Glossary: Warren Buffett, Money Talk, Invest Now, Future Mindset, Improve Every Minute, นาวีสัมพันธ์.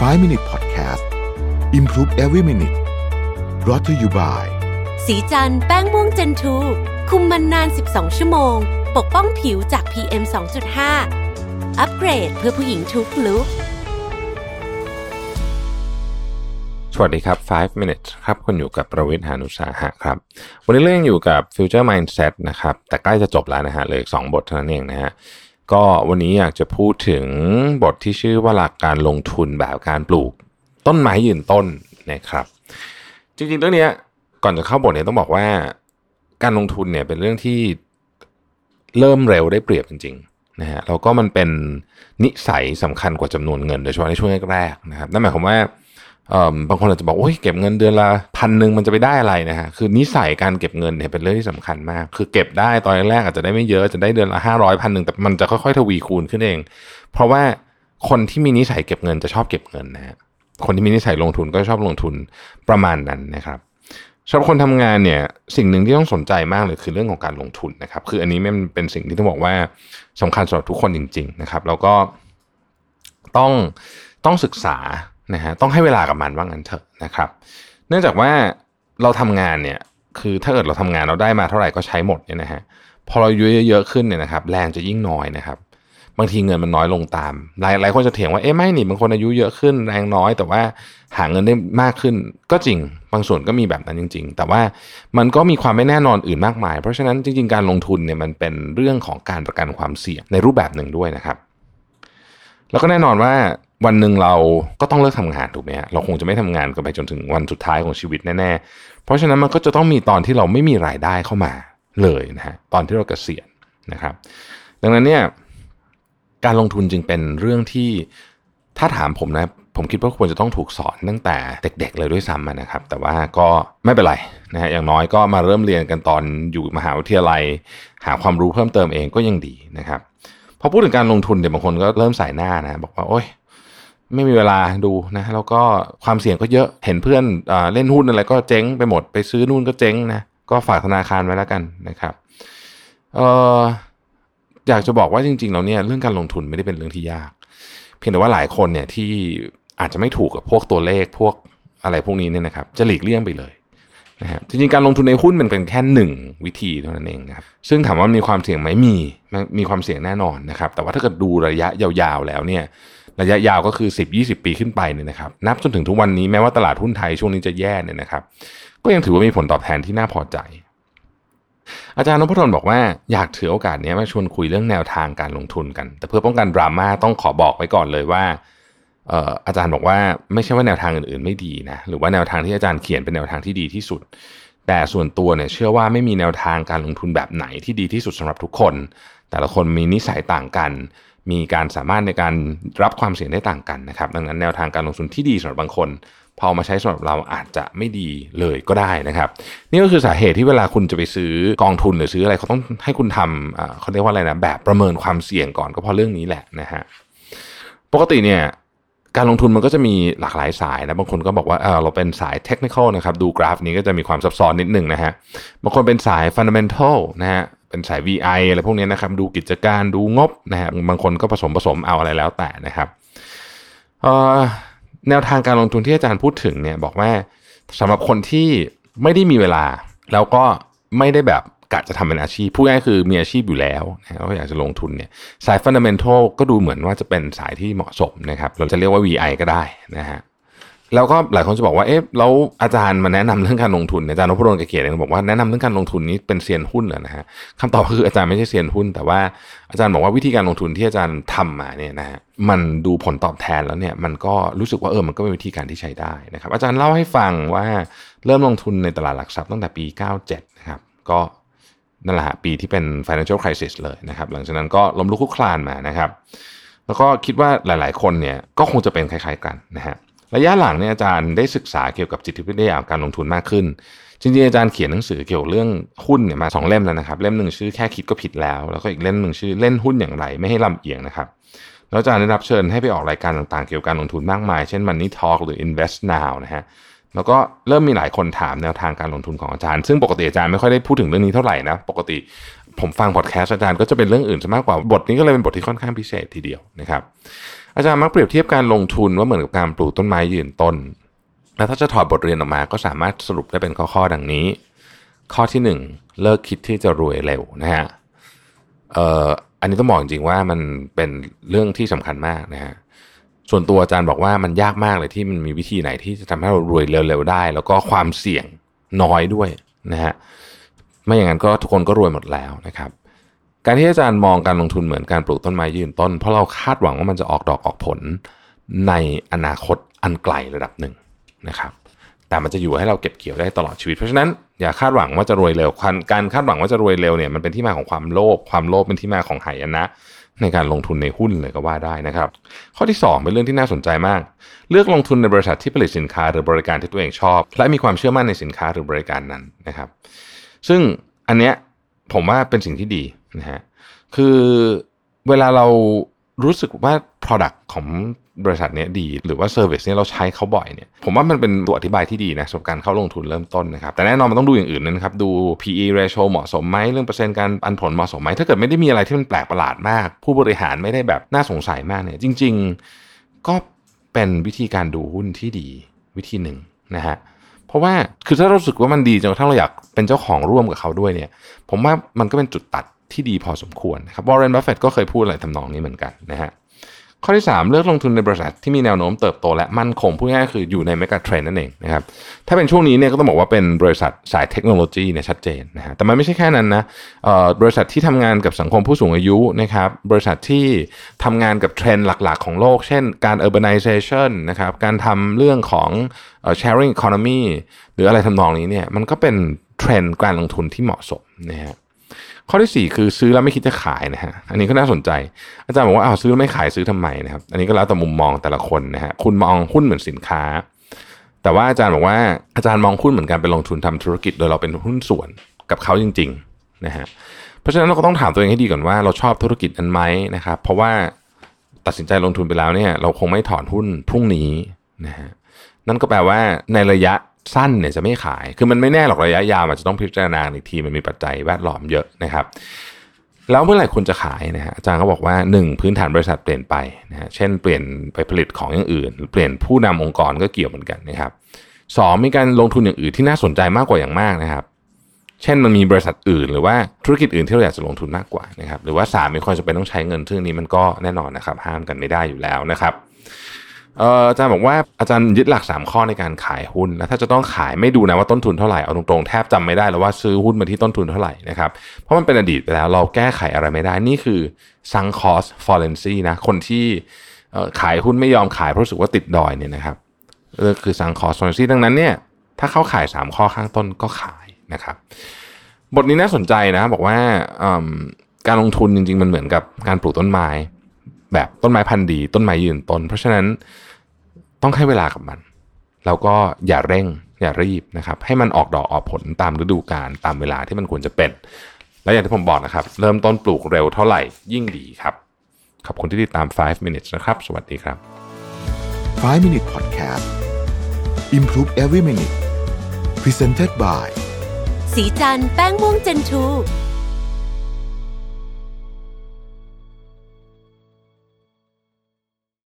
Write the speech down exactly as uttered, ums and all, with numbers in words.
ไฟว์ มินิท พอดแคสต์ Improve Every Minute รอ t ธออยู่บ่ายสีจันแป้งม่วงเจนทูคุมมันนานสิบสองชั่วโมงปกป้องผิวจาก พี เอ็ม สองจุดห้า อัปเกรดเพื่อผู้หญิงทุกลุคสวัสดีครับ ไฟว์ มินิท ครับคุณอยู่กับประวิทย์หานุสาหะครับวันนี้เรื่องอยู่กับ Future Mindset นะครับแต่ใกล้จะจบแล้วนะฮะเหลืออีกสองบทเท่านั้นเองนะฮะก็วันนี้อยากจะพูดถึงบทที่ชื่อว่าหลักการลงทุนแบบการปลูกต้นไม้ยืนต้นนะครับจริงๆเรื่องนี้ก่อนจะเข้าบทเนี่ยต้องบอกว่าการลงทุนเนี่ยเป็นเรื่องที่เริ่มเร็วได้เปรียบจริงๆนะฮะแล้วก็มันเป็นนิสัยสำคัญกว่าจำนวนเงินโดยเฉพาะในช่วงแรกๆนะครับนั่นหมายความว่าบางคนอาจจะบอกโอ้ยเก็บเงินเดือนละพันหนึ่งมันจะไปได้อะไรนะฮะคือนิสัยการเก็บเงินเนี่ยเป็นเรื่องที่สำคัญมากคือเก็บได้ตอนแรกอาจจะได้ไม่เยอะจะได้เดือนละห้าร้อยพันหนึ่งแต่มันจะค่อยๆทวีคูณขึ้นเองเพราะว่าคนที่มีนิสัยเก็บเงินจะชอบเก็บเงินนะฮะคนที่มีนิสัยลงทุนก็ชอบลงทุนประมาณนั้นนะครับสำหรับคนทำงานเนี่ยสิ่งหนึ่งที่ต้องสนใจมากเลยคือเรื่องของการลงทุนนะครับคืออันนี้มันเป็นสิ่งที่ต้องบอกว่าสำคัญสำหรับทุกคนจริงๆนะครับแล้วก็ต้องต้องศึกษานะฮะต้องให้เวลากับมันว่างั้นเถอะนะครับเนื่องจากว่าเราทำงานเนี่ยคือถ้าเกิดเราทำงานเราได้มาเท่าไหร่ก็ใช้หมดเนี่ยนะฮะพอเราอายุเยอะๆขึ้นเนี่ยนะครับแรงจะยิ่งน้อยนะครับบางทีเงินมันน้อยลงตามหลายหลายคนจะเถียงว่าเอ๊ะไม่นี่บางคนอายุเยอะขึ้นแรงน้อยแต่ว่าหาเงินได้มากขึ้นก็จริงบางส่วนก็มีแบบนั้นจริงๆแต่ว่ามันก็มีความไม่แน่นอนอื่นมากมายเพราะฉะนั้นจริงๆการลงทุนเนี่ยมันเป็นเรื่องของการประกันความเสี่ยงในรูปแบบหนึ่งด้วยนะครับแล้วก็แน่นอนว่าวันหนึ่งเราก็ต้องเลิกทำงานถูกไหมฮะเราคงจะไม่ทำงานกันไปจนถึงวันสุดท้ายของชีวิตแน่ๆเพราะฉะนั้นมันก็จะต้องมีตอนที่เราไม่มีรายได้เข้ามาเลยนะฮะตอนที่เราเกษียณนะครับดังนั้นเนี่ยการลงทุนจึงเป็นเรื่องที่ถ้าถามผมนะผมคิดว่าควรจะต้องถูกสอนตั้งแต่เด็กๆเลยด้วยซ้ำนะครับแต่ว่าก็ไม่เป็นไรนะฮะอย่างน้อยก็มาเริ่มเรียนกันตอนอยู่มหาวิทยาลัยหาความรู้เพิ่มเติมเองก็ยังดีนะครับพอพูดถึงการลงทุนเดี๋ยวบางคนก็เริ่มสายหน้านะบอกว่าโอ๊ยไม่มีเวลาดูนะแล้วก็ความเสี่ยงก็เยอะเห็นเพื่อนเล่นหุ้นอะไรก็เจ๊งไปหมดไปซื้อนู่นก็เจ๊งนะก็ฝากธนาคารไว้แล้วกันนะครับเอ่ออยากจะบอกว่าจริงๆแล้วเนี่ยเรื่องการลงทุนไม่ได้เป็นเรื่องที่ยากเพียงแต่ว่าหลายคนเนี่ยที่อาจจะไม่ถูกกับพวกตัวเลขพวกอะไรพวกนี้เนี่ยนะครับจะหลีกเลี่ยงไปเลยนะฮะจริงๆการลงทุนในหุ้นมันเป็นแค่หนึ่งวิธีเท่านั้นเองนะครับซึ่งถามว่ามีความเสี่ยงไหมมีมีความเสี่ยงแน่นอนนะครับแต่ว่าถ้าเกิดดูระยะยาวๆแล้วเนี่ยระยะยาวก็คือ สิบถึงยี่สิบปีขึ้นไปเนี่ยนะครับนับจนถึงทุกวันนี้แม้ว่าตลาดหุ้นไทยช่วงนี้จะแย่เนี่ยนะครับก็ยังถือว่ามีผลตอบแทนที่น่าพอใจอาจารย์นพดลบอกว่าอยากถือโอกาสนี้มาชวนคุยเรื่องแนวทางการลงทุนกันแต่เพื่อป้องกันดราม่าต้องขอบอกไว้ก่อนเลยว่า เอ่อ อาจารย์บอกว่าไม่ใช่ว่าแนวทางอื่นๆไม่ดีนะหรือว่าแนวทางที่อาจารย์เขียนเป็นแนวทางที่ดีที่สุดแต่ส่วนตัวเนี่ยเชื่อว่าไม่มีแนวทางการลงทุนแบบไหนที่ดีที่สุดสำหรับทุกคนแต่ละคนมีนิสัยต่างกันมีการสามารถในการรับความเสี่ยงได้ต่างกันนะครับดังนั้นแนวทางการลงทุนที่ดีสำหรับบางคนพอมาใช้สำหรับเราอาจจะไม่ดีเลยก็ได้นะครับนี่ก็คือสาเหตุที่เวลาคุณจะไปซื้อกองทุนหรือซื้ออะไรเขาต้องให้คุณทำเขาเรียกว่าอะไรนะแบบประเมินความเสี่ยงก่อนก็เพราะเรื่องนี้แหละนะฮะปกติเนี่ยการลงทุนมันก็จะมีหลากหลายสายนะบางคนก็บอกว่า เอ่อ เราเป็นสายเทคนิคอลนะครับดูกราฟนี้ก็จะมีความซับซ้อนนิดนึงนะฮะบางคนเป็นสายฟันดาเมนทัลนะฮะเป็นสาย วี ไอ อะไรพวกนี้นะครับดูกิจการดูงบนะฮะบางคนก็ผสมผสมเอาอะไรแล้วแต่นะครับแนวทางการลงทุนที่อาจารย์พูดถึงเนี่ยบอกว่าสำหรับคนที่ไม่ได้มีเวลาแล้วก็ไม่ได้แบบกะจะทำเป็นอาชีพพูดง่ายคือมีอาชีพอยู่แล้วนะก็อยากจะลงทุนเนี่ยสาย Fundamental ก็ดูเหมือนว่าจะเป็นสายที่เหมาะสมนะครับเราจะเรียกว่า วี ไอ ก็ได้นะฮะแล้วก็หลายคนจะบอกว่าเอ๊ะแล้วอาจารย์มาแนะนำเรื่องการลงทุนอาจารย์นพดลเกียรติเนี่ยบอกว่าแนะนำเรื่องการลงทุนนี้เป็นเซียนหุ้นเหรอนะฮะคำตอบคืออาจารย์ไม่ใช่เซียนหุ้นแต่ว่าอาจารย์บอกว่าวิธีการลงทุนที่อาจารย์ทำมาเนี่ยนะฮะมันดูผลตอบแทนแล้วเนี่ยมันก็รู้สึกว่าเออมันก็เป็นวิธีการที่ใช้ได้นะครับอาจารย์เล่าให้ฟังว่าเริ่มลงทุนในตลาดหลักทรัพย์ตั้งแต่ปีเก้าสิบเจ็ดนะครับก็นั่นแหละฮะปีที่เป็น financial crisis เลยนะครับหลังจากนั้นก็ล้มลุกคลุกคลานมานะครับแล้วก็คิดว่าหลายๆคนเนี่ยก็คงจะเป็นคล้ายๆกันนะฮะระยะหลังเนี่ยอาจารย์ได้ศึกษาเกี่ยวกับจิตวิทยาการลงทุนมากขึ้นจริงๆอาจารย์เขียนหนังสือเกี่ยวเรื่องหุ้นเนี่ยมาสองเล่มแล้วนะครับเล่มนึงชื่อแค่คิดก็ผิดแล้วแล้วก็อีกเล่มนึงชื่อเล่นหุ้นอย่างไรไม่ให้ลำเอียงนะครับแล้วอาจารย์ได้รับเชิญให้ไปออกรายการต่างๆเกี่ยวกับการลงทุนมากมายเช่น Money Talk หรือ Invest Now นะฮะแล้วก็เริ่มมีหลายคนถามแนวทางการลงทุนของอาจารย์ซึ่งปกติอาจารย์ไม่ค่อยได้พูดถึงเรื่องนี้เท่าไหร่นะปกติผมฟังพอดแคสต์อาจารย์ก็จะเป็นเรื่องอื่นซะมากกว่าบทนี้ก็เลยเป็นบทที่ค่อนข้างพิเศษทีเดียวนะครับ อาจารย์มักเปรียบเทียบการลงทุนว่าเหมือนกับการปลูกต้นไม้ยืนต้นและถ้าจะถอดบทเรียนออกมาก็สามารถสรุปได้เป็นข้อๆดังนี้ข้อที่หนึ่งเลิกคิดที่จะรวยเร็วนะฮะเอ่ออันนี้ต้องบอกจริงๆว่ามันเป็นเรื่องที่สำคัญมากนะฮะส่วนตัวอาจารย์บอกว่ามันยากมากเลยที่มันมีวิธีไหนที่จะทำให้เรารวยเร็วๆได้แล้วก็ความเสี่ยงน้อยด้วยนะฮะไม่อย่างนั้นก็ทุกคนก็รวยหมดแล้วนะครับการที่อาจารย์มองการลงทุนเหมือนการปลูกต้นไม้ยืนต้นเพราะเราคาดหวังว่ามันจะออกดอกออกผลในอนาคตอันไกลระดับหนึ่งนะครับแต่มันจะอยู่ให้เราเก็บเกี่ยวได้ตลอดชีวิตเพราะฉะนั้นอย่าคาดหวังว่าจะรวยเร็วการคาดหวังว่าจะรวยเร็วเนี่ยมันเป็นที่มาของความโลภความโลภเป็นที่มาของหายนะในการลงทุนในหุ้นเลยก็ว่าได้นะครับข้อที่สองเป็นเรื่องที่น่าสนใจมากเลือกลงทุนในบริษัทที่ผลิตสินค้าหรือบริการที่ตัวเองชอบและมีความเชื่อมั่นในสินค้าหรือบริการนั้นนะครับซึ่งอันเนี้ยผมว่าเป็นสิ่งที่ดีนะฮะคือเวลาเรารู้สึกว่า product ของบริษัทเนี้ยดีหรือว่า service เนี้ยเราใช้เขาบ่อยเนี่ยผมว่ามันเป็นตัวอธิบายที่ดีนะสำหรับการเข้าลงทุนเริ่มต้นนะครับแต่แน่นอนมันต้องดูอย่างอื่นนะครับดู พี อี ratio เหมาะสมไหมเรื่องเปอร์เซ็นต์การปันผลเหมาะสมไหมถ้าเกิดไม่ได้มีอะไรที่มันแปลกประหลาดมากผู้บริหารไม่ได้แบบน่าสงสัยมากเนี่ยจริงๆก็เป็นวิธีการดูหุ้นที่ดีวิธีหนึ่งนะฮะเพราะว่าคือถ้าเรารู้สึกว่ามันดีจนกระทั่งเราอยากเป็นเจ้าของร่วมกับเขาด้วยเนี่ยผมว่ามันก็เป็นจุดตัดที่ดีพอสมควรนะครับวอร์เรน บัฟเฟตต์ก็เคยพูดอะไรทำนองนี้เหมือนกันนะฮะข้อที่สามเลือกลงทุนในบริษัทที่มีแนวโน้มเติบโตและมั่นคงพูดง่ายๆคืออยู่ในเมกะเทรนด์นั่นเองนะครับถ้าเป็นช่วงนี้เนี่ยก็ต้องบอกว่าเป็นบริษัทสายเทคโนโลยีเนี่ยชัดเจนนะฮะแต่มันไม่ใช่แค่นั้นนะเอ่อบริษัทที่ทำงานกับสังคมผู้สูงอายุนะครับบริษัทที่ทำงานกับเทรนด์หลักๆของโลกเช่นการ urbanization นะครับการทำเรื่องของเอ่อ sharing economy หรืออะไรทำนองนี้เนี่ยมันก็เป็นเทรนด์การลงทุนที่เหมาะสมนะฮะข้อที่สี่คือซื้อแล้วไม่คิดจะขายนะฮะอันนี้ก็น่าสนใจอาจารย์บอกว่าอ้าวซื้อไม่ขายซื้อทำไมนะครับอันนี้ก็แล้วแต่มุมมองแต่ละคนนะฮะคุณมองหุ้นเหมือนสินค้าแต่ว่าอาจารย์บอกว่าอาจารย์มองหุ้นเหมือนการไปลงทุนทำธุรกิจโดยเราเป็นหุ้นส่วนกับเขาจริงๆนะฮะเพราะฉะนั้นเราก็ต้องถามตัวเองให้ดีก่อนว่าเราชอบธุรกิจนั้นไหมนะครับเพราะว่าตัดสินใจลงทุนไปแล้วเนี่ยเราคงไม่ถอนหุ้นพรุ่งนี้นะฮะนั่นก็แปลว่าในระยะสั้นเนี่ยจะไม่ขายคือมันไม่แน่หรอกระยะยาวมันจะต้องพิจารณาอีกทีมันมีปัจจัยแวดล้อมเยอะนะครับแล้วเมื่อไหร่ควรจะขายนะฮะอาจารย์ก็บอกว่าหนึ่งพื้นฐานบริษัทเปลี่ยนไปนะฮะเช่นเปลี่ยนไปผลิตของอย่างอื่นหรือเปลี่ยนผู้นำองค์กรก็เกี่ยวเหมือนกันนะครับสองมีการลงทุนอย่างอื่นที่น่าสนใจมากกว่าอย่างมากนะครับเช่นมันมีบริษัทอื่นหรือว่าธุรกิจอื่นที่เราอยากจะลงทุนมากกว่านะครับหรือว่าสามมีความจำเป็นต้องใช้เงินซึ่งนี้มันก็แน่นอนนะครับห้ามกันไม่ได้อยู่แล้วนะครับอาจารย์บอกว่าอาจารย์ยึดหลักสามข้อในการขายหุ้นแล้วถ้าจะต้องขายไม่ดูนะว่าต้นทุนเท่าไหร่เอาตรงๆแทบจำไม่ได้แล้วว่าซื้อหุ้นมาที่ต้นทุนเท่าไหร่นะครับเพราะมันเป็นอดีตไปแล้วเราแก้ไขอะไรไม่ได้นี่คือซังคอสฟอเรนซีนะคนที่ขายหุ้นไม่ยอมขายเพราะรู้สึกว่าติดดอยเนี่ยนะครับก็คือซังคอสฟอเรนซีดังนั้นเนี่ยถ้าเขาขายสามข้อข้างต้นก็ขายนะครับบทนี้น่าสนใจนะบอกว่าการลงทุนจริงๆมันเหมือนกับการปลูกต้นไม้แบบต้นไม้พันธุ์ดีต้นไม้ยืนต้นเพราะฉะนั้นต้องให้เวลากับมันแล้วก็อย่าเร่งอย่ารีบนะครับให้มันออกดอกออกผลตามฤดูกาลตามเวลาที่มันควรจะเป็นและอย่างที่ผมบอกนะครับเริ่มต้นปลูกเร็วเท่าไหร่ยิ่งดีครับขอบคุณที่ติดตามไฟว์ minutes นะครับสวัสดีครับไฟว์ minute podcast improve every minute presented by สีจันทร์แป้งม่วงเจนทู